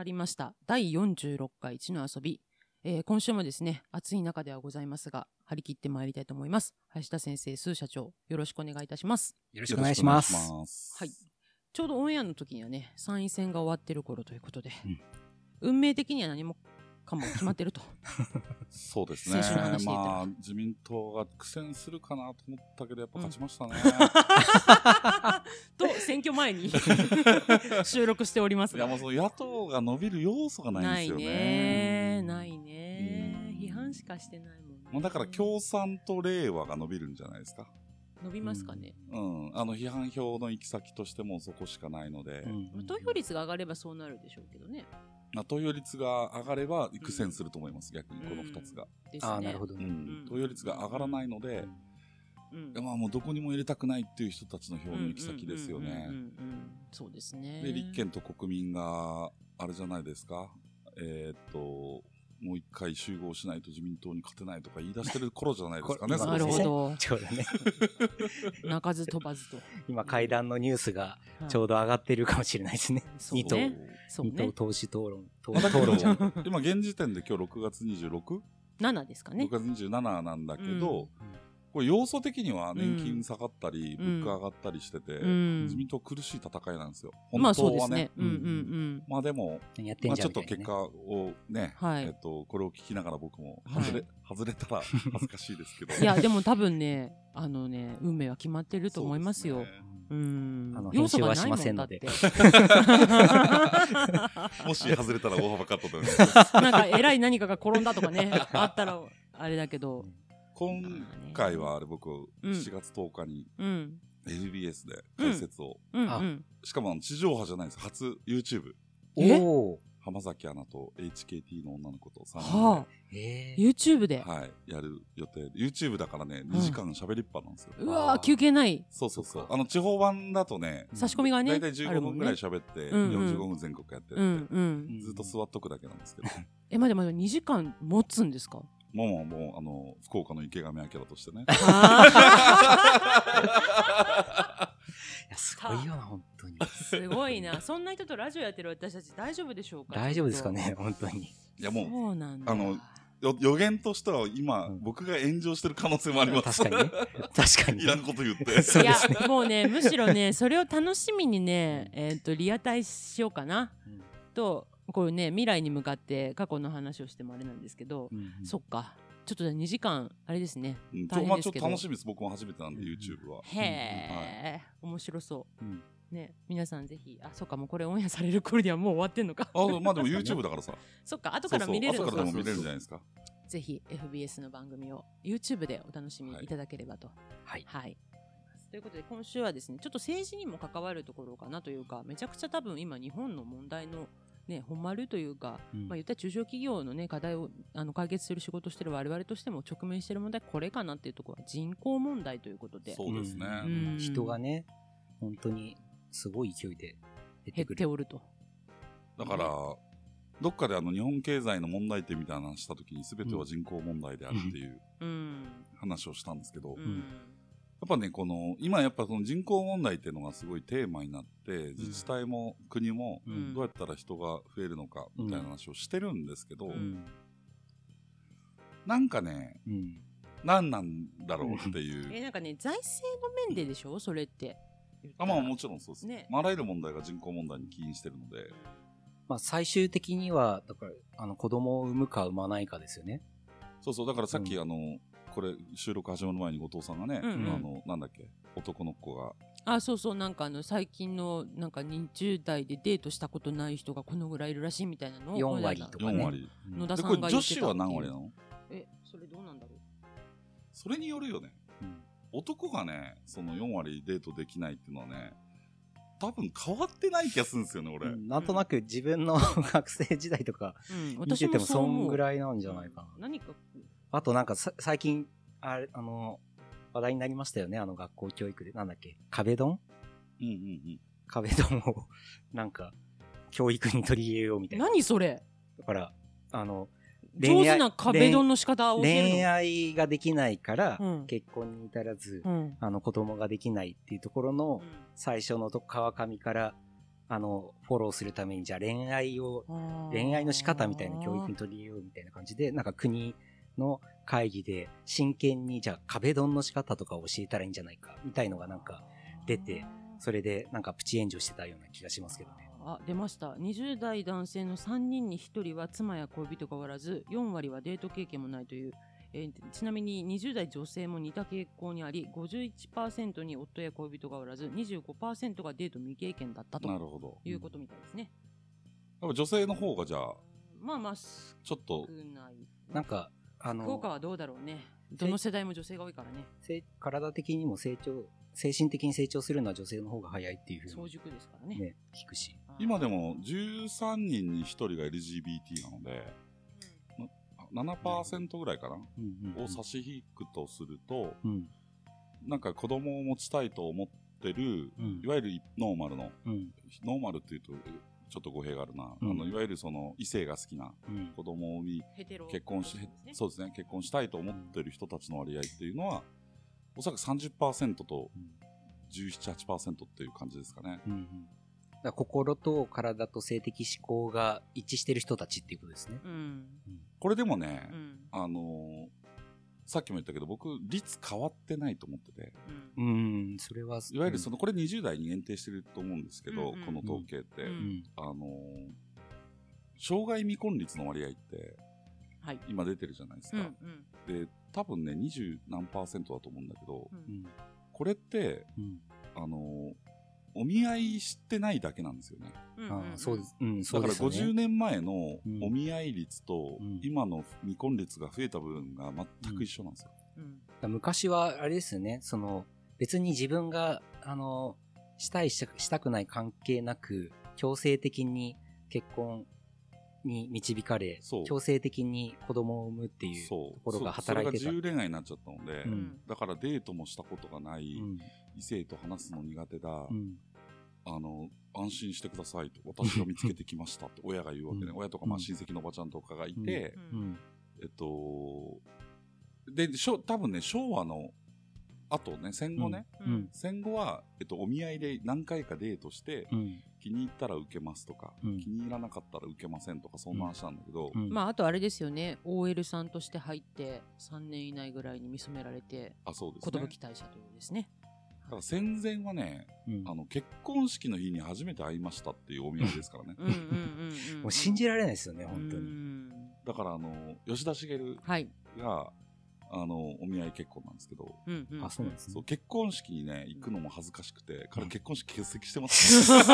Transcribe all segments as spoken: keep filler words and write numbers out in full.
まりましただいよんじゅうろっかい地の遊び、えー、今週もですね暑い中ではございますが張り切ってまいりたいと思います。林田先生、スー社長、よろしくお願いいたします。よろしくお願いします。はい、ちょうどオンエアの時にはね参院選が終わってる頃ということで、うん、運命的には何もかも決まってるとそうですね、まあ、自民党が苦戦するかなと思ったけどやっぱ勝ちましたね、うん、と選挙前に収録しておりますが、いやもうその野党が伸びる要素がないんですよね。ないね、ないね、うん、批判しかしてないもんね。もうだから共産と令和が伸びるんじゃないですか。伸びますかね、うんうん、あの批判票の行き先としてもそこしかないので、うん、投票率が上がればそうなるでしょうけどね。投票率が上がれば苦戦すると思います、うん、逆にこのふたつが、うんですね、あなるほど、うんうん、投票率が上がらないので、うんうん、まあ、もうどこにも入れたくないっていう人たちの票の行き先ですよね。そうですね。で立憲と国民があれじゃないですか、えー、っともう一回集合しないと自民党に勝てないとか言い出してる頃じゃないですかね。なるほど。ちょうどね。鳴かず飛ばずと。今会談のニュースがちょうど上がってるかもしれないですね。二党、二党党首討論、討論。今現時点で今日ろくがつにじゅうろくななですかね。ろくがつにじゅうしちなんだけど、うん、これ要素的には年金下がったり、うん、物価上がったりしてて、うん、自民党苦しい戦いなんですよ。本当はね。まあでも、ね、まあ、ちょっと結果をね、はい、えっと、これを聞きながら僕も外れ、はい、外れたら恥ずかしいですけど。いやでも多分ね、あのね、運命は決まってると思いますよ。そうですね。うーん、あの編集はしませんのでもし外れたら大幅カットだね。なんか偉い何かが転んだとかねあったらあれだけど、今回はあれ僕しちがつとおかに エヌビーエス で解説を、うんうんうん、しかも地上波じゃないです、初 YouTube、 お浜崎アナと エイチケーティー の女の子とさんにんで、はあ、YouTube で、はい、やる予定で、 YouTube だからねにじかん喋りっぱなんですよ、うん、うわ休憩ない。そうそうそう、あの地方版だとね差し込みがねだいたいじゅうごふんぐらい喋って、ね、よんじゅうごふん全国やってるんで、うんうん、ずっと座っとくだけなんですけどえ、まだまだにじかん持つんですか。もうもうあの福岡の池上彰としてねいやすごいよな本当にすごいな。そんな人とラジオやってる私たち大丈夫でしょうか。大丈夫ですかね本当に。いやもうそうなんだ、あの予言としては今、うん、僕が炎上してる可能性もあります。確かに、ね、確かにいらんこと言ってそうです、ね、いやもうねむしろねそれを楽しみにね、えー、とリアタイしようかな、うん、とこうね、未来に向かって過去の話をしてもあれなんですけど、うんうん、そっかちょっとにじかんあれですね、うん、大変ですけど、まあ、ちょっと楽しみです。僕も初めてなんで、うん、YouTube はへー、はい、面白そう、うんね、皆さんぜひ、あ、そっかもうこれオンエアされる頃にはもう終わってんのかあまあでも YouTube だからさそっか後から見れるのか、後からも見れるじゃないですか。ぜひ エフビーエス の番組を YouTube でお楽しみいただければと、はい、はいはいということで今週はですねちょっと政治にも関わるところかなというか、めちゃくちゃ多分今日本の問題のね、本丸というか、うん、まあ、言ったら中小企業の、ね、課題をあの解決する仕事をしている我々としても直面している問題これかなっていうところは人口問題ということで、そうですね、うん、人がね本当にすごい勢いで減ってくる、減っておると。だから、ね、どっかであの日本経済の問題点みたいな話したときに全ては人口問題であるっていう、うん、話をしたんですけど、うん、やっぱねこの今やっぱその人口問題っていうのがすごいテーマになって、うん、自治体も国もどうやったら人が増えるのかみたいな話をしてるんですけど、うん、なんかね、うん、何なんだろうっていうえなんかね財政の面ででしょそれって言ったら、あ、まあもちろんそうですね、まあ、あらゆる問題が人口問題に起因してるので、まあ、最終的にはだからあの子供を産むか産まないかですよね。そうそう、だからさっき、うん、あのこれ収録始まる前に後藤さんがね、うんうん、あのなんだっけ男の子が、あ、そうそう、なんかあの最近のなんかにじゅう代でデートしたことない人がこのぐらいいるらしいみたいなのをよんわりとかね、よんわり、うん、野田さんが言ってた。女子は何割なの？え、それどうなんだろう。それによるよね、うん、男がねそのよんわりデートできないっていうのはね多分変わってない気がするんですよね俺、うん、なんとなく自分の学生時代とか見ててもそんぐらいなんじゃないかな、うん、何かあとなんかさ最近あれあの話題になりましたよね、あの学校教育でなんだっけ壁ドン、うんうんうん、壁ドンをなんか教育に取り入れようみたいな。何それ？だからあの上手な壁ドンの仕方を教えるの。恋愛ができないから、うん、結婚に至らず、うん、あの子供ができないっていうところの、うん、最初のと川上からあのフォローするためにじゃあ恋愛を恋愛の仕方みたいな教育に取り入れようみたいな感じで、なんか国の会議で真剣にじゃあ壁ドンの仕方とかを教えたらいいんじゃないかみたいのがなんか出て、それでなんかプチ炎上してたような気がしますけどね。あ、出ました。にじゅう代男性のさんにんにひとりは妻や恋人がおらず、よん割はデート経験もないという。えー、ちなみににじゅう代女性も似た傾向にあり、 ごじゅういちパーセント に夫や恋人がおらず にじゅうごパーセント がデート未経験だったということみたいですね。うん、やっぱ女性の方がじゃあまあまあちょっとなんかあの効果はどうだろうね。どの世代も女性が多いからね。体的にも成長、精神的に成長するのは女性の方が早いっていうふうに早熟ですからね、ね、聞くし。今でもじゅうさんにんにひとりが エルジービーティー なのでななパーセント ぐらいかな、うんうんうん、を差し引くとすると、うん、なんか子供を持ちたいと思ってる、うん、いわゆるノーマルの、うん、ノーマルっていうとちょっと語弊があるな、うん、あのいわゆるその異性が好きな子供に結婚し、うん、そうですね、結婚したいと思ってる人たちの割合っていうのはおそらく さんじゅっパーセント と じゅうなな、はちパーセント っていう感じですかね。うんうん、だ心と体と性的思考が一致してる人たちっていうことですね。うん、これでもね、うん、あのー、さっきも言ったけど僕率変わってないと思ってて、うんうん、それはいわゆるそのこれにじゅう代に限定してると思うんですけど、うんうん、この統計って、うんうん、あのー、障害未婚率の割合って、はい、今出てるじゃないですか、うんうん、で多分ねにじゅう何パーセントだと思うんだけど、うん、これって、うん、あのーお見合いしてないだけなんですよね。ああ、そうです。うん、そうですよね。だからごじゅうねんまえのお見合い率と今の未婚率が増えた部分が全く一緒なんですよ。うんうん、昔はあれですよね、その別に自分があのしたいしたくない関係なく強制的に結婚に導かれ強制的に子供を産むっていうところが働いてた。それが自由恋愛になっちゃったので、うん、だからデートもしたことがない、うん、異性と話すの苦手だ、うん、あの安心してくださいと私が見つけてきましたって親が言うわけで、ね、うん、親とかまあ親戚のおばちゃんとかがいて、うんうん、えっとでしょ多分ね昭和のあとね戦後ね、うんうん、戦後は、えっと、お見合いで何回かデートして、うん、気に入ったら受けますとか、うん、気に入らなかったら受けませんとかそんな話なんだけど、うんうん、まああとあれですよね オーエル さんとして入ってさんねん以内ぐらいに見初められて寿退社というですね。だから戦前はね、うん、あの結婚式の日に初めて会いましたっていうお見合いですからね。もう信じられないですよね本当に。うん、だからあの吉田茂が、はい、あのお見合い結婚なんですけど、うんうん、あ、そうなんですね。そう、結婚式にね行くのも恥ずかしくて、うん、彼結婚式欠席してます、ね、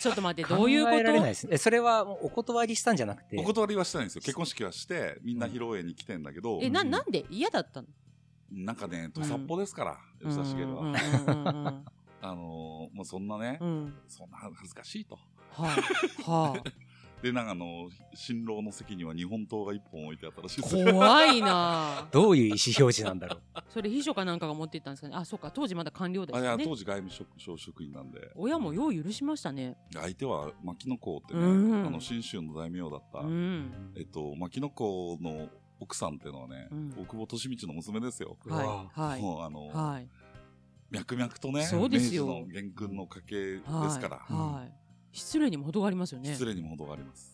ちょっと待って、どういうこと？考えられないですね。え、それはもうお断りしたんじゃなくて？お断りはしてないんですよ。結婚式はしてみんな披露宴に来てんだけど、うん、え な, なんで嫌だったの？なんかねとさっぽですから、うん、吉田茂は、うんうんうんうん、あのー、もうそんなね、うん、そんな恥ずかしいと、はあはあ、でなんかあの新郎の席には日本刀がいっぽん置いてあったらしいです。怖いな。どういう意思表示なんだろう。それ秘書かなんかが持って行ったんですかね。あ、そうか、当時まだ官僚ですね。あ、いや当時外務省職員なんで親もよう許しましたね。相手は牧野公ってね、うん、あの信州の大名だった、うん、えっと牧野公の奥さんっていうのはね、うん、大久保利通の娘ですよ。はいはい、もうあの、はい、脈々とね明治の元勲の家系ですから、はいはい、うん、失礼にも程がありますよね。失礼にも程があります。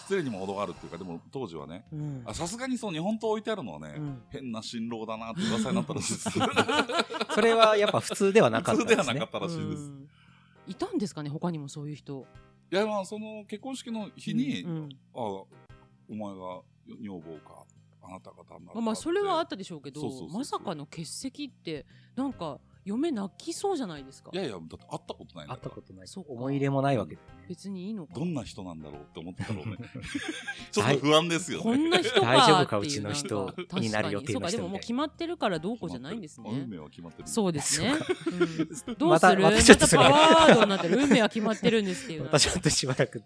失礼にも程があるっていうか、でも当時はね、さすがにその日本刀置いてあるのはね、うん、変な新郎だなって噂になったらしいです。それはやっぱ普通ではなかったですね。普通ではなかったらしいです。いたんですかね他にもそういう人。いや、まあその結婚式の日に、うんうん、あ、お前が女房か、あなたが旦那か、まあそれはあったでしょうけど、そうそうそうそう、まさかの欠席ってなんか嫁泣きそうじゃないですか。いやいや、だって会ったことないんだから。会ったことない。そう、思い入れもないわけですね。別にいいのか。どんな人なんだろうって思ってたろうね。ちょっと不安ですよね。こんな人かっていう。大丈夫か、うちの人になる予定の人みたいな。そうか、でももう決まってるからどうこうじゃないんですね。運命は決まってる。そうですね。うん、どうする？またちょっとそれ。またパワーワードになってる。運命は決まってるんですけど。またちょっとしばらく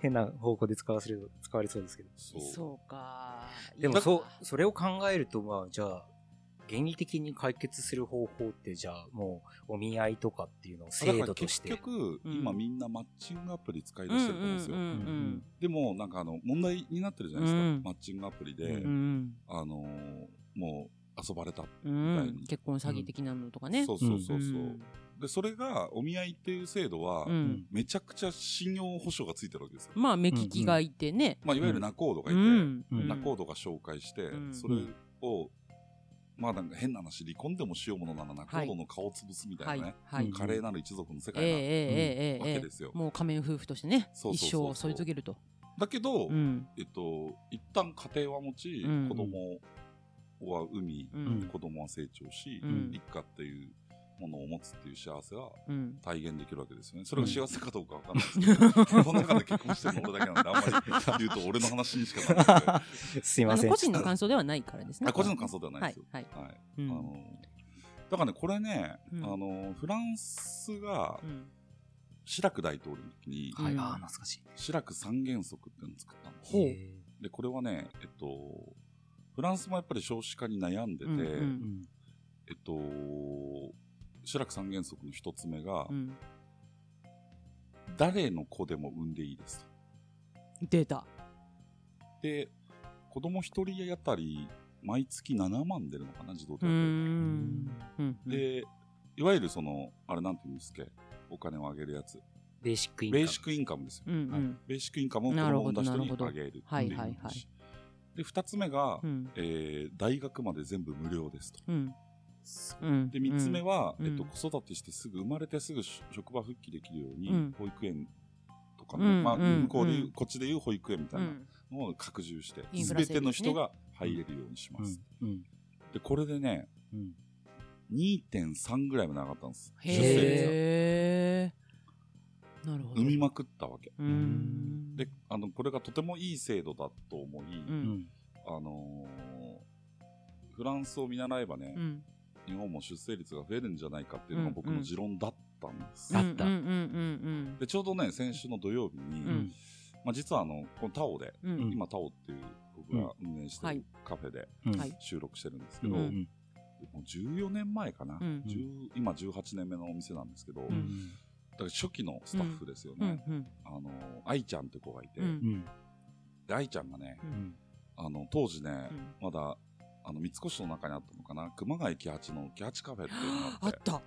変な方向で使わせる、使われそうですけど。そう。そうか。でもそう、それを考えると、まあじゃあ、原理的に解決する方法ってじゃあもうお見合いとかっていうのを制度として結局、うん、今みんなマッチングアプリ使い出してるんですよ、うんうんうんうん、でもなんかあの問題になってるじゃないですか、うん、マッチングアプリで、うんうん、あのー、もう遊ばれたみたいに、うん、結婚詐欺的なのとかね、うん、そうそうそうそう、うん、でそれがお見合いっていう制度は、うん、めちゃくちゃ信用保証がついてるわけですよ。まあ目利きがいてね、まあ、いわゆる仲人がいて、うん、仲人が紹介して、うん、それをまあなんか変な話離婚でもしようものなら仲人の顔を潰すみたいなね、はいはい、華麗なる一族の世界な、えーえーえー、わけですよ。もう仮面夫婦としてね、そうそうそうそう、一生添い遂げると。だけど、うん、えっと一旦家庭は持ち、うん、子供は産み、うん、子供は成長し、うん、一家っていうものを持つっていう幸せは体現できるわけですよね、うん、それが幸せかどうかわかんないですけど、この中で結婚してるの俺だけなんであんまり言うと俺の話にしかならないすいません、個人の感想ではないからですね。あ、個人の感想ではないですよ、はいはいはい、うん、あのだからねこれね、うん、あのフランスが、うんシラク大統領の時に、はい、あ、懐かしい。シラク三原則っていうのを作ったんですよ。で、これはね、えっと、フランスもやっぱり少子化に悩んでて、うんうんうん、えっと、シラク三原則の一つ目が、うん、誰の子でも産んでいいですと。出た。で、子供一人当たり毎月ななまん出るのかな、児童手当。うんで、いわゆるそのあれなんていうんですか。お金をあげるやつベーシックインカム、ベーシックインカムですよ、うんうんはい、ベーシックインカムを子供を産んだ人にあげるっていう話、はいはいはい、でふたつめが、うんえー、大学まで全部無料ですと、うん、でみっつめは、うんえっと、子育てしてすぐ生まれてすぐ職場復帰できるように、うん、保育園とかの、うんまあ、向こうでいう、うん、こっちでいう保育園みたいなのを拡充して、うん、全ての人が入れるようにします、うんうん、でこれでね、うんにてんさん ぐらいまで上がったんです。へー、なるほど。産みまくったわけ。うーんであのこれがとてもいい制度だと思い、うんあのー、フランスを見習えばね、うん、日本も出生率が増えるんじゃないかっていうのが僕の持論だったんです、うんうん、だった、うんうんうんうん、でちょうどね先週の土曜日に、うんまあ、実はあのこのタオで、うん、今タオっていう僕が運営してるカフェで収録してるんですけど、はいうんうんもうじゅうよねんまえかな、うんうん、今じゅうはちねんめのお店なんですけど、うん、だから初期のスタッフですよね、うんうん、あの愛ちゃんって子がいて、うん、で愛ちゃんがね、うん、あの当時ね、うん、まだあの三越の中にあったのかな熊谷キ八のキ八カフェっていうのがあって、あった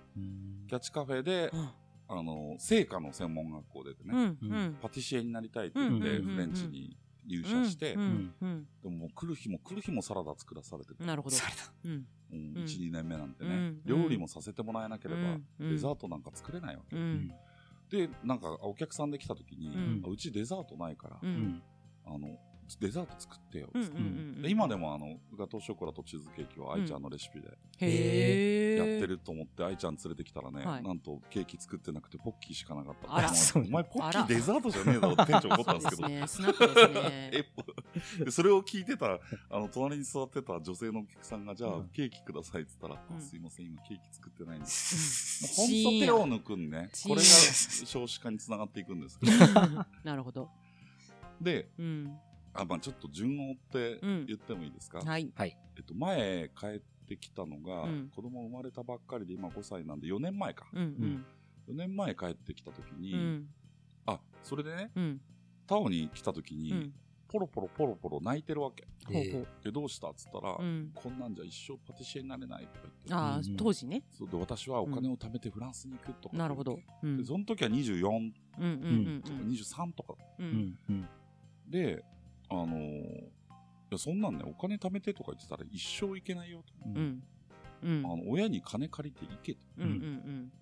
キ八カフェで、うん、あの製菓の専門学校出てね、うんうん、パティシエになりたいって言って、うんうんうん、フレンチに入社して、うんうん、でも、もう来る日も来る日もサラダ作らされてる。なるほど。サラダ。うん。うん、いちにねんめなんてね、うん、料理もさせてもらえなければ、うん、デザートなんか作れないわけ、うん、でなんかお客さんで来た時に、うん、あうちデザートないから、うん、あのデザート作ってよっつって、うんうん、で今でもあのガトーショコラとチーズケーキは愛ちゃんのレシピで、うん、やってると思って愛ちゃん連れてきたらね、はい、なんとケーキ作ってなくてポッキーしかなかった。あら、お前ポッキーデザートじゃねえだろって店長怒ったんですけどそうですね、スナックですねでそれを聞いてたあの隣に座ってた女性のお客さんがじゃあ、うん、ケーキくださいって言ったら、うん、すいません今ケーキ作ってないんですほんと手を抜くんねこれが少子化につながっていくんですけどなるほどで、うんあまあ、ちょっと順を追って言ってもいいですか、うんはいえっと、前帰ってきたのが、うん、子供生まれたばっかりで今ごさいなんでよねんまえか、うんうん、よねんまえ帰ってきた時に、うん、あそれでね、うん、タオに来た時に、うんポロポロポロポロ泣いてるわけ、えー、でどうしたっつったら、うん、こんなんじゃ一生パティシエになれないとか言ってあ、うん、当時ねそうで私はお金を貯めてフランスに行くとかなるほど、うん、でその時はにじゅうよんとか、うんうんうん、にじゅうさんとか、うんうん、であのー、いやそんなんねお金貯めてとか言ってたら一生行けないよと、うんうん、あの親に金借りて行けと、うんうんうん、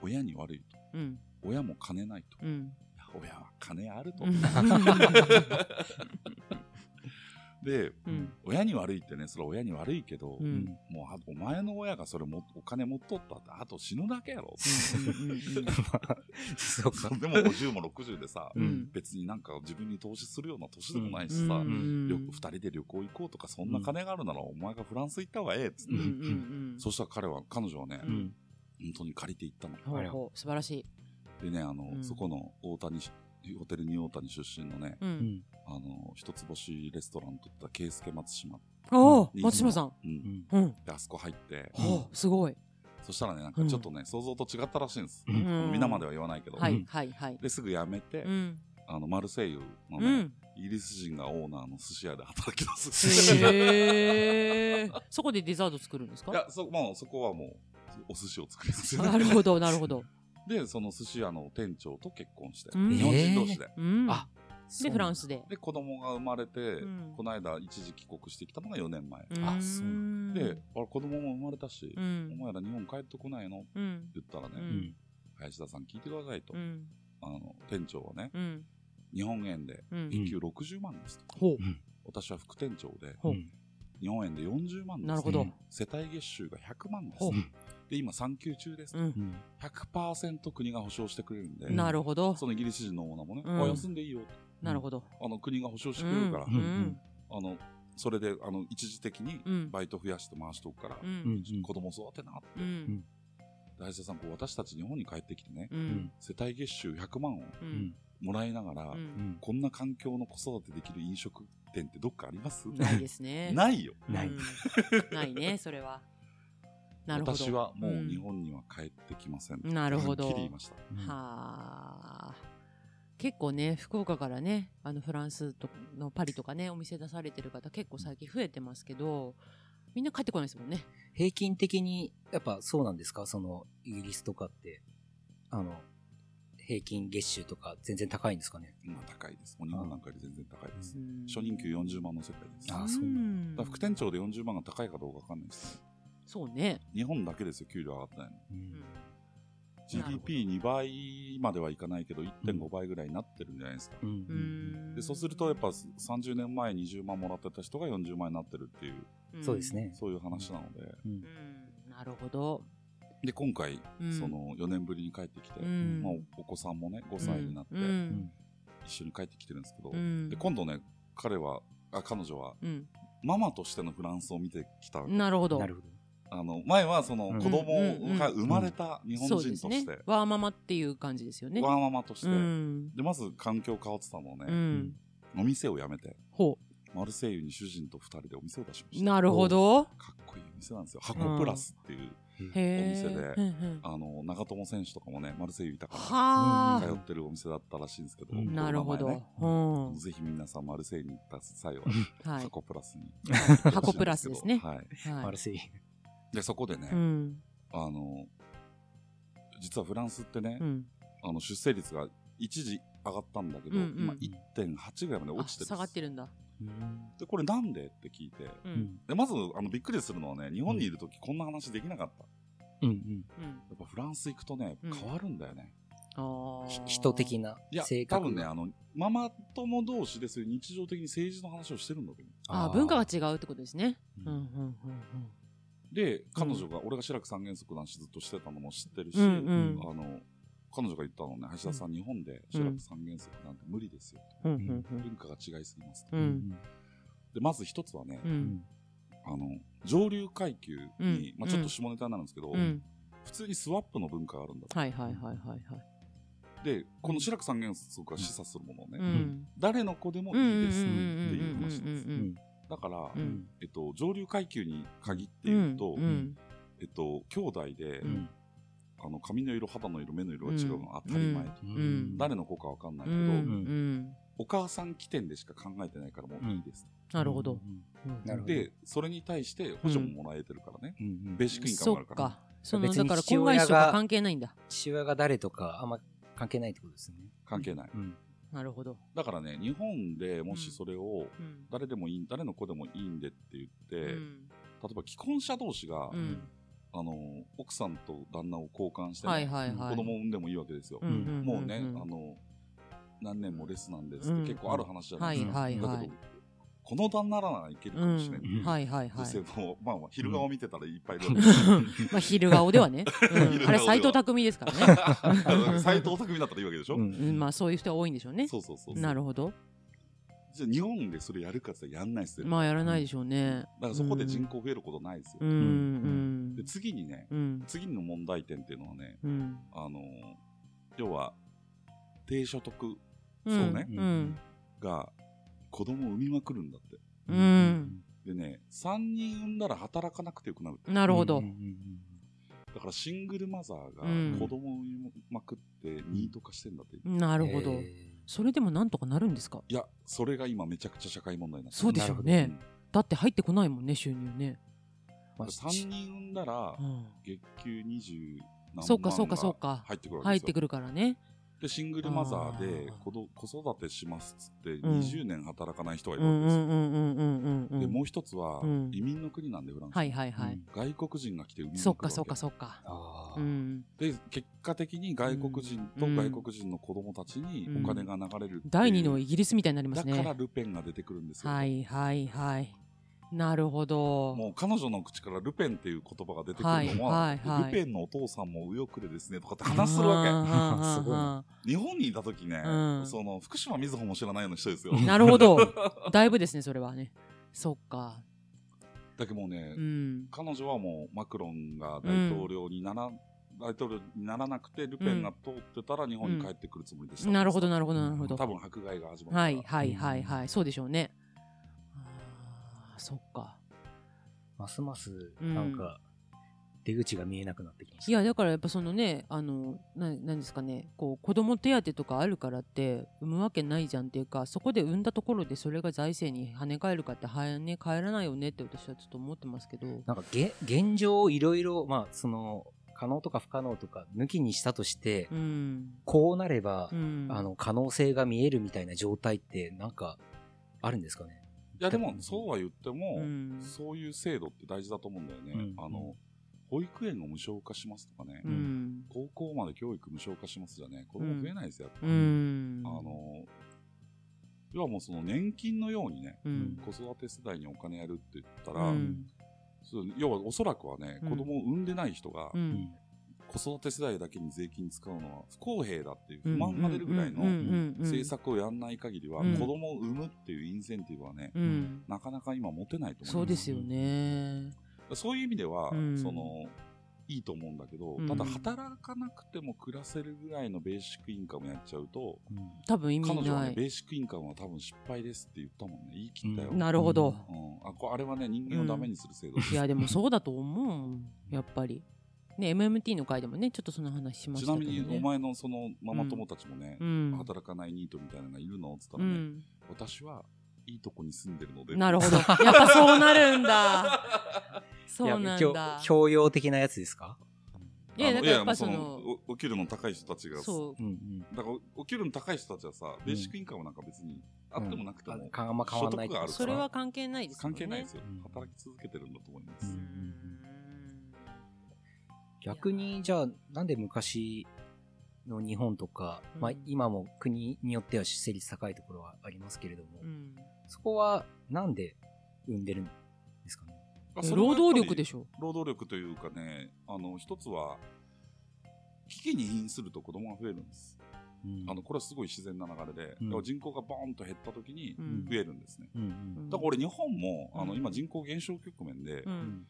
親に悪いと、うん、親も金ないと、うん親は金あるとで、うん、親に悪いってねそれは親に悪いけど、うん、もうお前の親がそれもお金持っとったってあと死ぬだけやろそうかでもごじゅうもろくじゅうでさ、うん、別になんか自分に投資するような年でもないしさ、うん、ふたりで旅行行こうとかそんな金があるならお前がフランス行った方がええっつって、うんうんうん、そしたら彼は彼女はね、うん、本当に借りて行ったの、うん、素晴らしいでねあのうん、そこの大谷ホテルニューオータニ出身のね、うん、あの一つ星レストランとったケイスケ松島おー、うん、松島さん、うんうんうん、であそこ入って、うん、すごいそしたらねなんかちょっとね、うん、想像と違ったらしいんです、うん、皆までは言わないけど、うんはいはいはい、ですぐ辞めて、うん、あのマルセイユのね、うん、イギリス人がオーナーの寿司屋で働きます、えー、そこでデザート作るんですか？いや そ,、まあ、そこはもうお寿司を作りますよね。なるほどなるほど。でその寿司屋の店長と結婚して、うん、日本人同士で、えーうん、あでフランスでで子供が生まれて、うん、この間一時帰国してきたのがよねんまえ、うん、あそうであ子供も生まれたし、うん、お前ら日本帰ってこないの、うん、って言ったらね、うん、林田さん聞いてくださいと、うん、あの店長はね、うん、日本円で時給ろくじゅうまんですと、うんうん、私は副店長で、うん、日本円でよんじゅうまんです、ね、なるほど世帯月収がひゃくまんです、うんで今産休中です、うん、ひゃくパーセント 国が保証してくれるんでなるほどそのイギリス人のオーナーもね、うん、あ休んでいいよとなるほどあの国が保証してくれるから、うんうん、あのそれであの一時的にバイト増やして回しておくから、うん、子供育てなって、うん、大瀬さんこう私たち日本に帰ってきてね、うん、世帯月収ひゃくまんをもらいながら、うん、こんな環境の子育てできる飲食店ってどっかあります？ないですねないよない、うん、ないねそれはなるほど私はもう日本には帰ってきません、うん、なるほどはっきり言いました、うん、はあ結構ね福岡からねあのフランスとのパリとかねお店出されてる方結構最近増えてますけどみんな帰ってこないですもんね。平均的にやっぱそうなんですか？そのイギリスとかってあの平均月収とか全然高いんですかね？今高いです。もう日本なんかより全然高いです。初任給よんじゅうまんの世界です。ああそうなんだ。だから副店長でよんじゅうまんが高いかどうかわかんないですね。そうね日本だけですよ給料上がってないの、うん、ジーディーピーに 倍まではいかないけど いってんご 倍ぐらいになってるんじゃないですか、うんうん、でそうするとやっぱさんじゅうねんまえにじゅうまんもらってた人がよんじゅうまんになってるっていう、うん、そうですねそういう話なので、うんうん、なるほどで今回、うん、そのよねんぶりに帰ってきて、うんまあ、お, お子さんもねごさいになって、うんうん、一緒に帰ってきてるんですけど、うん、で今度ね彼はあ彼女は、うん、ママとしてのフランスを見てきた。なるほどなるほどあの前はその子供が生まれた日本人として、うんうんうんね、ワーママっていう感じですよね。ワーママとして、うん、でまず環境変わってたのをね、うん、お店を辞めてほうマルセイユに主人とふたりでお店を出しました。なるほどかっこいいお店なんですよ。箱プラスっていうお店で、うん、あの長友選手とかもねマルセイユいたから通ってるお店だったらしいんですけど、うん、なるほど、ねうん、ぜひ皆さんマルセイユに行った際は、はい、箱プラスに箱プラスですね、はいはい、マルセイユでそこでね、うん、あの実はフランスってね、うん、あの出生率が一時上がったんだけど、うんうん、今 いってんはち ぐらいまで落ちてるんです。下がってるんだ。でこれなんでって聞いて、うん、でまずあのびっくりするのはね日本にいるときこんな話できなかった、うんうんうん、やっぱフランス行くとね変わるんだよね、うん、あ人的な性格。いや多分ねあのママ友同士でそういう日常的に政治の話をしてるんだけどああ文化が違うってことですね、うんうんうんうんうんで彼女が、うん、俺が志らく三原則の話ずっとしてたのも知ってるし、うんうん、あの彼女が言ったのね橋田さん、うん、日本で志らく三原則なんて無理ですよ、うんうん、文化が違いすぎますと、うん、でまず一つはね、うん、あの上流階級に、うんまあ、ちょっと下ネタになるんですけど、うん、普通にスワップの文化があるんだと、はいはいはいはいはい、でこの志らく三原則が示唆するものをね、うん、誰の子でもいいですっていう話です。だから、うんえっと、上流階級に限って言うと、うんえっと、兄弟で、うん、あの髪の色肌の色目の色が違うのは当たり前と、うん、誰の子か分かんないけど、うんうん、お母さん起点でしか考えてないからもういいです、うん、なるほど、うん、でそれに対して補助ももらえてるからね、うん、ベーシックインカムがあるから、ね、そっかそのだから婚外子が関係ないんだ。父親が誰とかあんま関係ないってことですね。関係ない、うんうんなるほど。だからね日本でもしそれを誰でもいい、うん、誰の子でもいいんでって言って、うん、例えば既婚者同士が、うん、あの奥さんと旦那を交換して、ねはいはいはい、子供を産んでもいいわけですよ、うんうんうんうん、もうねあの何年もレスなんですって、うん、結構ある話じゃないですか、うんはいはいはい、だけどこの旦那ならいけるかもしれない、うんはいはいはい、実際もう、まあまあ、昼顔見てたらいっぱいいるわけです、うんまあ、昼顔ではね、うん、あれ斎藤匠ですからね斎藤匠だったらいいわけでしょ、うんうん、まあそういう人は多いんでしょうね。そうそうそうそうなるほど。じゃあ日本でそれやるかってやんないですよね。まあやらないでしょうね、うん、だからそこで人口増えることないですよ、うんうん、で次にね、うん、次の問題点っていうのはね、うん、あの要は低所得層ね、うんうん、が子供を産みまくるんだって、うん、でねさんにん産んだら働かなくてよくなるって。なるほど、うんうんうん、だからシングルマザーが子供を産みまくってニート化してんだって、うん、なるほど、えーそれでもなんとかなるんですか？いや、それが今めちゃくちゃ社会問題なんです。そうでしょうね、うん、だって入ってこないもんね、収入ね。さんにん産んだら月給にじゅうなんまんが入ってくるわけですよ。入ってくるからね。でシングルマザーで子育てしますっつってにじゅうねん働かない人がいるわけですよ。でもう一つは移民の国なんでフランス、はいはいはい、うん、外国人が来て移民に来るわけ。そっかそっかそっか、あ、うん、で結果的に外国人と外国人の子供たちにお金が流れるっていう、うん、第二のイギリスみたいになりますね。だからルペンが出てくるんですよ。はいはいはい、なるほど。もう彼女の口からルペンっていう言葉が出てくるのは、はいはいはい、ルペンのお父さんも右翼でですねとかって話するわけ。すごい。日本にいた時ね、うん、その福島みずほも知らないような人ですよ。なるほど。だいぶですね、それはね。そっか。だけどもうね、うん、彼女はもうマクロンが大統領になら、うん、大統領にならなくてルペンが通ってたら日本に帰ってくるつもりでした、うん。なるほどなるほどなるほど。多分迫害が始まった。はいはいはいはい、そうでしょうね。そっか、ますますなんか出口が見えなくなってきました、うん、いやだからやっぱそのね、あの何ですかね、こう子供手当とかあるからって産むわけないじゃんっていうか、そこで産んだところでそれが財政に跳ね返るかって跳ね返らないよねって私はちょっと思ってますけど、なんかげ現状いろいろ、まあその可能とか不可能とか抜きにしたとして、うん、こうなれば、うん、あの可能性が見えるみたいな状態ってなんかあるんですかね。いやでもそうは言っても、うん、そういう制度って大事だと思うんだよね、うん、あの保育園を無償化しますとかね、うん、高校まで教育無償化しますじゃね、子供増えないですよ、やっぱり、うん、あの要はもうその年金のようにね、うん、子育て世代にお金やるって言ったら、うん、要はおそらくはね、子供を産んでない人が、うんうん、子育て世代だけに税金使うのは不公平だっていう不満が出るぐらいの政策をやんない限りは、子供を産むっていうインセンティブはね、うん、なかなか今持てないと思います。そうですよね。そういう意味では、うん、そのいいと思うんだけど、ただ働かなくても暮らせるぐらいのベーシックインカムやっちゃうと、うん、多分意味ない。彼女はね、ベーシックインカムは多分失敗ですって言ったもんね、言い切ったよ、うん、なるほど、うん、あ、こ、あれはね人間をダメにする制度です、うん、いやでもそうだと思うやっぱりね、エムエムティー の回でもねちょっとその話しましたけど、ね、ちなみにお前のそのママ友たちもね、うん、働かないニートみたいなのがいるのって言ったらね、うん、私はいいとこに住んでるので。なるほどやっぱそうなるんだそうなんだ。教養的なやつですか？いやだからやっぱそのお給料の高い人たちが、そう、うんうん、だからお給料の高い人たちはさ、ベーシックインカムなんか別にあってもなくても、うん、あんま変わらない、所得があるからそれは関係ないですよね。関係ないですよ、うん、働き続けてるんだと思います。うん、逆にじゃあなんで昔の日本とか、うん、まあ、今も国によっては出生率高いところはありますけれども、うん、そこはなんで生んでるんですかね。労働力でしょ。労働力というかね、あの一つは危機に瀕すると子供が増えるんです、うん、あのこれはすごい自然な流れで、うん、人口がボーンと減った時に増えるんですね、うんうん、だから俺日本もあの今人口減少局面で、うんうん、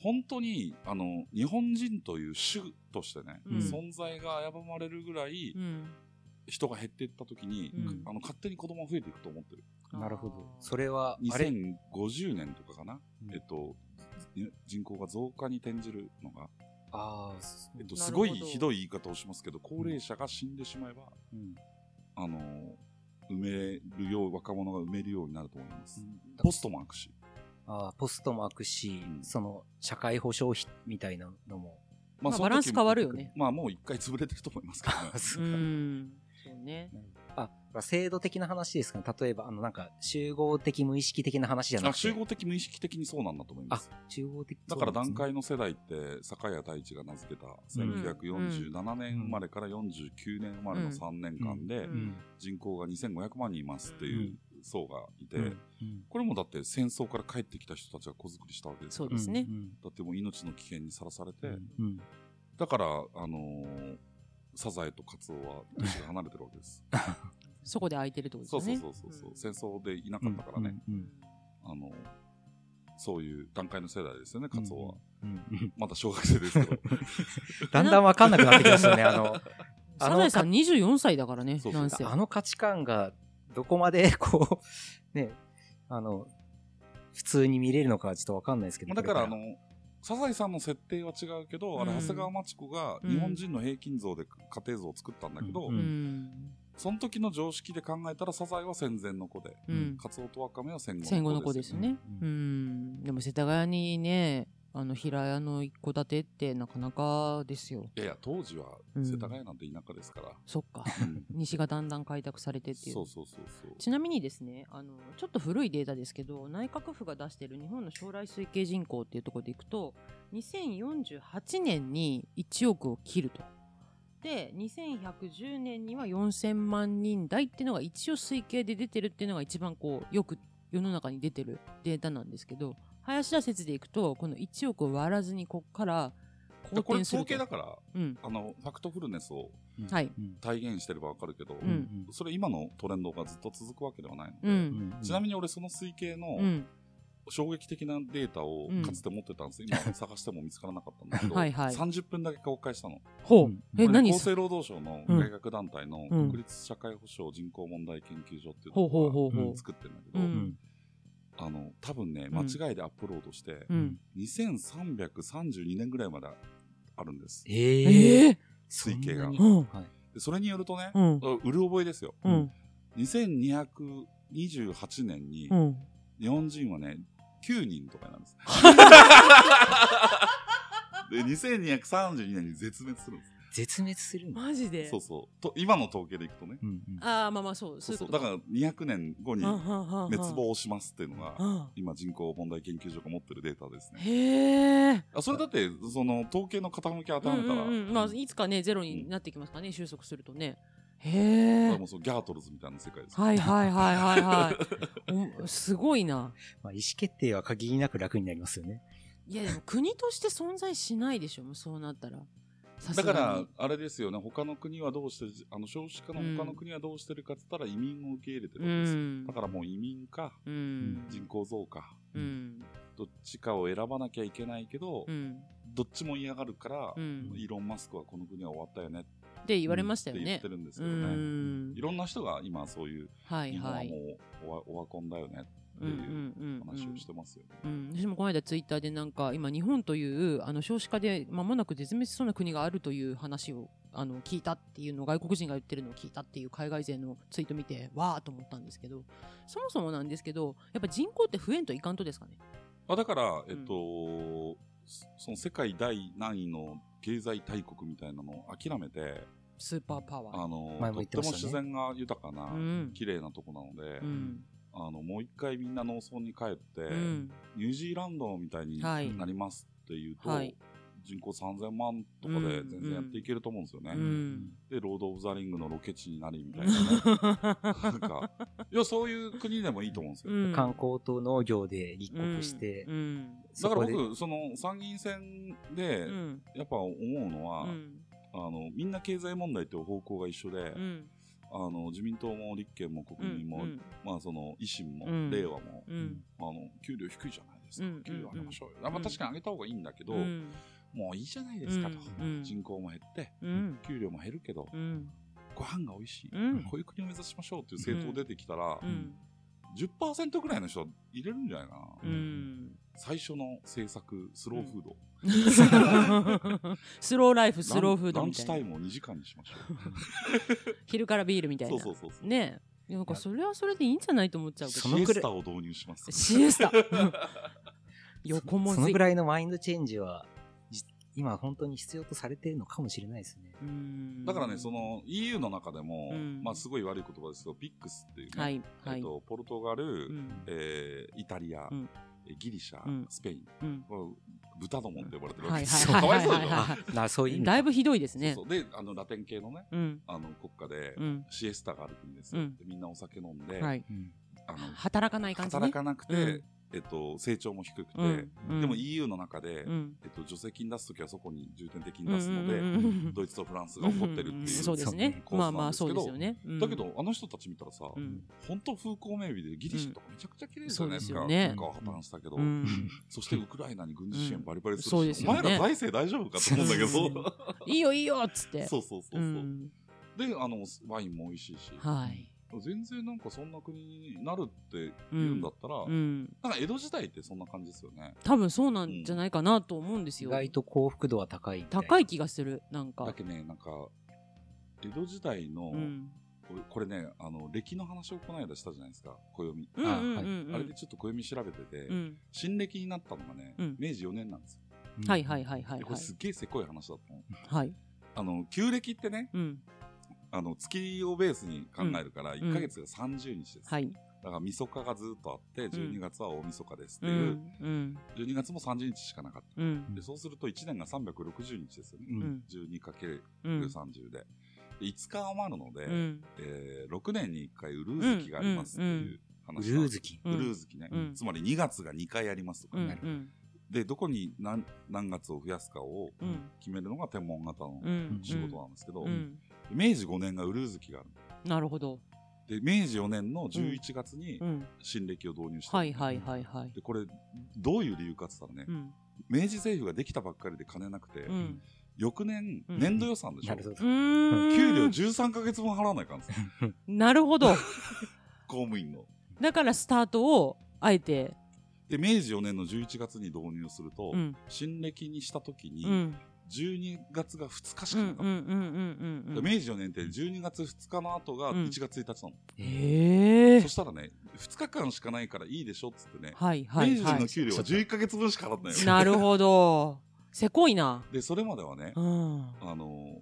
本当にあの日本人という種としてね、うん、存在が危ぶまれるぐらい、うん、人が減っていった時に、うん、あの勝手に子供が増えていくと思ってる。なるほど。それはにせんごじゅうねんとかかな、うん、えっと、人口が増加に転じるのが、あ、えっと、すごいひどい言い方をしますけど、高齢者が死んでしまえば、うん、あの埋めるよう、若者が埋めるようになると思います、うん、ポストも開くし、あ、ポストも開くし、うん、その社会保障費みたいなのも、まあ、バランス変わるよね。まあもう一回潰れてると思いますからね。うん、そうね。あ、制度的な話ですかね。例えばあのなんか集合的無意識的な話じゃなくて、集合的無意識的にそうなんだと思います。あ、集合的、ね、だから団塊の世代って坂谷太一が名付けたせんきゅうひゃくよんじゅうななねん生まれからよんじゅうきゅうねん生まれのさんねんかんで人口がにせんごひゃくまんにんいますっていう、うん、層がいて、うんうん、これもだって戦争から帰ってきた人たちが子作りしたわけですから、そうですね、だってもう命の危険にさらされて、うんうん、だから、あのー、サザエとカツオは年が離れてるわけですそこで空いてるってことですね。そうそうそうそう、うん、戦争でいなかったからね、うんうんうん、あのー、そういう段階の世代ですよね、カツオは、うんうん、まだ小学生ですけどだんだん分かんなくなってきましたねあのサザエさんにじゅうよんさいだからね。そうそうそう、あの価値観がどこまでこうね、あの普通に見れるのかちょっと分かんないですけど、まあ、だからあのサザエさんの設定は違うけど、うん、あれ長谷川町子が日本人の平均像で家庭像を作ったんだけど、うん、その時の常識で考えたらサザエは戦前の子で、うん、カツオとワカメは戦後の子ですね。戦後の子ですね、うんうん、でも世田谷にねあの平屋の一戸建てってなかなかですよ。いやいや当時は世田谷なんて田舎ですから、うん、そっか西がだんだん開拓されてっていう。そうそうそうそう。ちなみにですねあのちょっと古いデータですけど内閣府が出している日本の将来推計人口っていうところでいくとにせんよんじゅうはちねんにいちおくを切るとでにせんひゃくじゅうねんにはよんせんまんにん台っていうのが一応推計で出てるっていうのが一番こうよく世の中に出てるデータなんですけど林田説でいくとこのいちおくを割らずにこっからこれ統計だから、うん、あのファクトフルネスを体現してれば分かるけど、うん、それ今のトレンドがずっと続くわけではないので、うん、ちなみに俺その推計の、うん衝撃的なデータをかつて持ってたんです、うん、今探しても見つからなかったんだけどはい、はい、さんじゅっぷんだけ公開したのほうえ何厚生労働省の大学団体の国立社会保障人口問題研究所っていうところが作ってるんだけど、うん、あの多分ね間違いでアップロードして、うん、にせんさんびゃくさんじゅうにねんぐらいまであるんです、うん、えー、推計が、うん、でそれによるとね、うん、うる覚えですよ、うん、にせんにひゃくにじゅうはちねんに日本人はねきゅうにんとかなんですでにせんにひゃくさんじゅうにねんに絶滅するんです。絶滅するのマジで。そうそうと今の統計でいくとね、うんうん、ああまあまあそうそうそうそうだからにひゃくねんごに滅亡しますっていうのが今人口問題研究所が持ってるデータですね。へえ。あそれだってその統計の傾き当てはめたら、うんうんうんまあ、いつかねゼロになってきますからね、うん、収束するとね。へえ。もうそうギャートルズみたいな世界です。はいはいはいはいはい。すごいな。まあ、意思決定は限りなく楽になりますよね。いやでも国として存在しないでしょ。もうそうなったら。だからあれですよね。他の国はどうしてるあの少子化の他の国はどうしてるかって言ったら移民を受け入れてるんですよ、うん。だからもう移民か、うん、人口増か、うん、どっちかを選ばなきゃいけないけど、うん、どっちも嫌がるから、うん、イーロン・マスクはこの国は終わったよね。って言われましたよね。言ってるんですけどね。うんいろんな人が今そういう日本はもうオワコンだよねっていう話をしてますよね。うんうんうんうん、私もこの間ツイッターでなんか今日本というあの少子化で間もなく絶滅しそうな国があるという話をあの聞いたっていうのを外国人が言ってるのを聞いたっていう海外勢のツイート見てわーと思ったんですけどそもそもなんですけどやっぱ人口って増えんといかんとですかね。あだから、えっとうん、その世界第何位の経済大国みたいなのを諦めてスーパーパワーあの前も言ってましたね、とっても自然が豊かな、うん、綺麗なとこなので、うん、あのもう一回みんな農村に帰って、うん、ニュージーランドみたいになりますっていうと、はい、人口さんぜんまんとかで全然やっていけると思うんですよね、うんうん、でロード・オブ・ザ・リングのロケ地になりみたいな、ね、なんかいやそういう国でもいいと思うんですよ、うん、観光と農業で立国して、うんうん、だから僕その参議院選でやっぱ思うのは、うんあのみんな経済問題という方向が一緒で、うん、あの自民党も立憲も国民も、うんまあ、その維新も、うん、令和も、うん、あの給料低いじゃないですか、うん、給料上げましょうよ、うんまあ、確かに上げた方がいいんだけど、うん、もういいじゃないですかと、うん、人口も減って、うん、給料も減るけど、うん、ご飯が美味しい、うん、こういう国を目指しましょうっていう政党出てきたら、うん、じゅっパーセント ぐらいの人入れるんじゃないかな、うん最初の政策スローフード、うん、スローライフスローフードみたいなランチタイムをにじかんにしましょう昼からビールみたいなそうそうそうそうねえなんかそれはそれでいいんじゃないと思っちゃうけどシエスタを導入しますシエスタ横文字そのぐらいのマインドチェンジは今本当に必要とされているのかもしれないですね。うーんだからねその イーユー の中でも、まあ、すごい悪い言葉ですけど ピックス っていう、ねはいはいえっと、ポルトガル、うんえー、イタリア、うんギリシャ、うん、スペイン、うん、豚どもって呼ばれてるわけですよ。かわいそうだよ。だいぶひどいですね。そうそうであのラテン系のね、うん、あの国家で、うん、シエスタがある国ですよ、うん、でみんなお酒飲んで、はい、あの働かない感じね働かなくて、うんえっと、成長も低くて、うん、でも イーユー の中で、うんえっと、助成金出すときはそこに重点的に出すので、うんうんうん、ドイツとフランスが怒ってるっていうそうですね構図なんですけど、まあまあそうですよねうん、だけどあの人たち見たらさ、うん、本当風光明媚でギリシャとかめちゃくちゃ綺麗ですよね、うん、そうですよねなんかは破綻したけど、うん、そしてウクライナに軍事支援バリバリするし、うんそうですよね、お前ら財政大丈夫かと思うんだけどいいよいいよっつってそうそうそうそう、うん、であのワインも美味しいしはい全然なんかそんな国になるって言うんだったら、うんうん、なんか江戸時代ってそんな感じですよね。多分そうなんじゃないかなと思うんですよ、うん、意外と幸福度は高いみたいな高い気がするなんかだけねなんか江戸時代のこれね、あの歴の話をこの間したじゃないですか、暦、うんうんうんうん、あれでちょっと暦調べてて、うん、新暦になったのがね、うん、めいじよねんなんですよ、うん、はいはいはいはい、はい、これすっげえせこい話だったの、はい、あの旧暦ってね、うん、あの月をベースに考えるからいっかげつがさんじゅうにちです、うんうん、だからみそかがずっとあってじゅうにがつは大みそかですっていう、うん、じゅうにがつもさんじゅうにちしかなかった、うん、でそうするといちねんがさんびゃくろくじゅうにちですよね、うん、じゅうにかけるさんじゅう で、うんいつか余るので、うんえー、ろくねんにいっかいウルー月がありますっていう話、うんうん、ウルー月、ウルー月ね、うん、つまりにがつがにかいありますとかね、うんうん、でどこに 何, 何月を増やすかを決めるのが天文型の仕事なんですけど、うんうんうん、めいじごねんがウルー月がある。なるほど。でめいじよねんのじゅういちがつに新暦を導入した、うんうん、はいはいはいはい。でこれどういう理由かって言ったらね、うん、明治政府ができたばっかりで金なくて、うん翌年、うん、年度予算でしょ。うーん給料じゅうさんかげつぶん払わないかんですなるほど公務員のだからスタートをあえてでめいじよねんのじゅういちがつに導入すると、うん、新暦にした時に、うん、じゅうにがつがふつかしかなかった。めいじよねんってじゅうにがつふつかの後がいちがつついたちなの、うん、へーそしたらねふつかかんしかないからいいでしょっつってね、はいはいはい、明治人の給料はじゅういっかげつぶんしか払ってないよなるほどせこいな。でそれまではね、うん、あの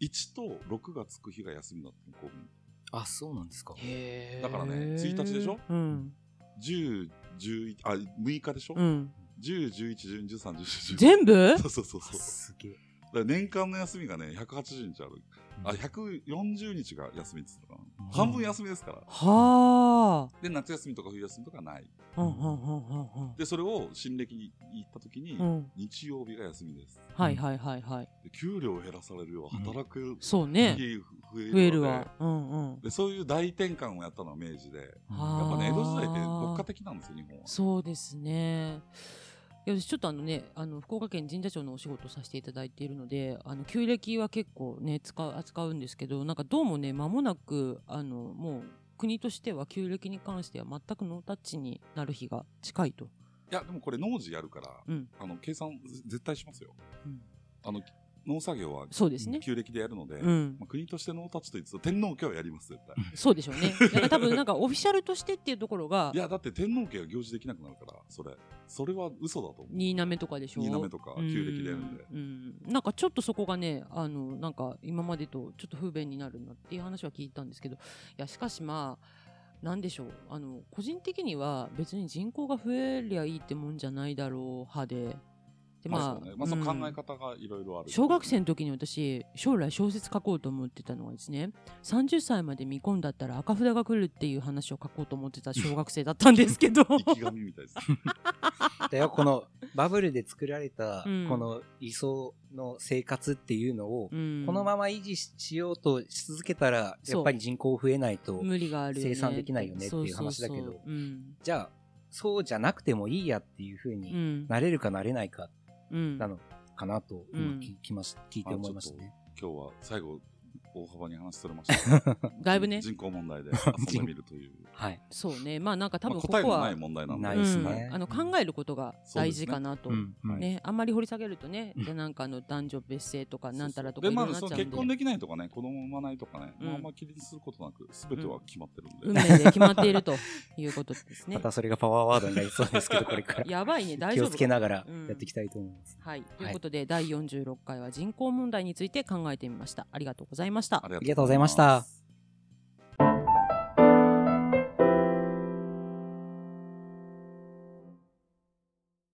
いちとろくがつく日が休みだったの公務員。あ、そうなんですか。へーだからねついたちでしょ、うん、じゅう、じゅういちあむいかでしょ、うん、じゅう、じゅういち、じゅうに、じゅうさん、じゅうよん、じゅうご全部そうそうそうそうすげえ。だから年間の休みがねひゃくはちじゅうにちある、うん、あひゃくよんじゅうにちが休みって言ったかな、うん、半分休みですから。はーで夏休みとか冬休みとかない、うんうんうんうん、でそれを新暦に行った時に、うん、日曜日が休みです、うん、はいはいはいはいで給料を減らされるよ働く、うん、そうね増えるわ、うんうん、でそういう大転換をやったのは明治で、やっぱね江戸時代って国家的なんですよ日本は。そうですね。いやちょっとあのねあの福岡県神社庁のお仕事をさせていただいているのであの旧暦は結構ね使う扱うんですけどなんかどうもね間もなくあのもう国としては旧暦に関しては全くノータッチになる日が近いと。いやでもこれ農事やるから、うん、あの計算絶対しますよ、うん、あの農作業はそうですね旧暦でやるので、うんまあ、国としてノータッチと言ってた天皇家はやります絶対そうでしょうね。だから多分なんかオフィシャルとしてっていうところがいやだって天皇家が行事できなくなるからそれそれは嘘だと思う。新滑とかでしょ。新滑とか旧暦でやるんでうんなんかちょっとそこがねあのなんか今までとちょっと不便になるなっていう話は聞いたんですけどいやしかしまあなんでしょうあの個人的には別に人口が増えりゃいいってもんじゃないだろう派ででまあねまあ、その考え方がいろいろある、ね、小学生の時に私将来小説書こうと思ってたのはですねさんじゅっさいまで未婚だったら赤札が来るっていう話を書こうと思ってた小学生だったんですけど生き神みたいですだよこのバブルで作られたこの理想の生活っていうのをこのまま維持しようとし続けたらやっぱり人口増えないと生産できないよねっていう話だけどじゃあそうじゃなくてもいいやっていう風になれるかなれないかうん、なのかなと今聞きまし、うん、聞いて思いましたね。今日は最後大幅に話しとれましただいぶね人口問題で遊んでみるというはいそうねまあなんか多分ここは、まあ、答えのない問題なんでないですね、うん、あの考えることが大事かなと、うんねうんはいね、あんまり掘り下げるとね、うん、でなんかあの男女別姓とかなんたらとかいろいろなっちゃうんで、でまあ、結婚できないとかね子供産まないとかね、うんまあ、あんまり気にすることなく全ては決まってるんで、うん、運命で決まっているということですねまたそれがパワーワードになりそうですけどこれからやばいね大丈夫気をつけながらやっていきたいと思います、うんはい、ということで、はい、だいよんじゅうろっかいは人口問題について考えてみました。ありがとうございました。ありがとうございました。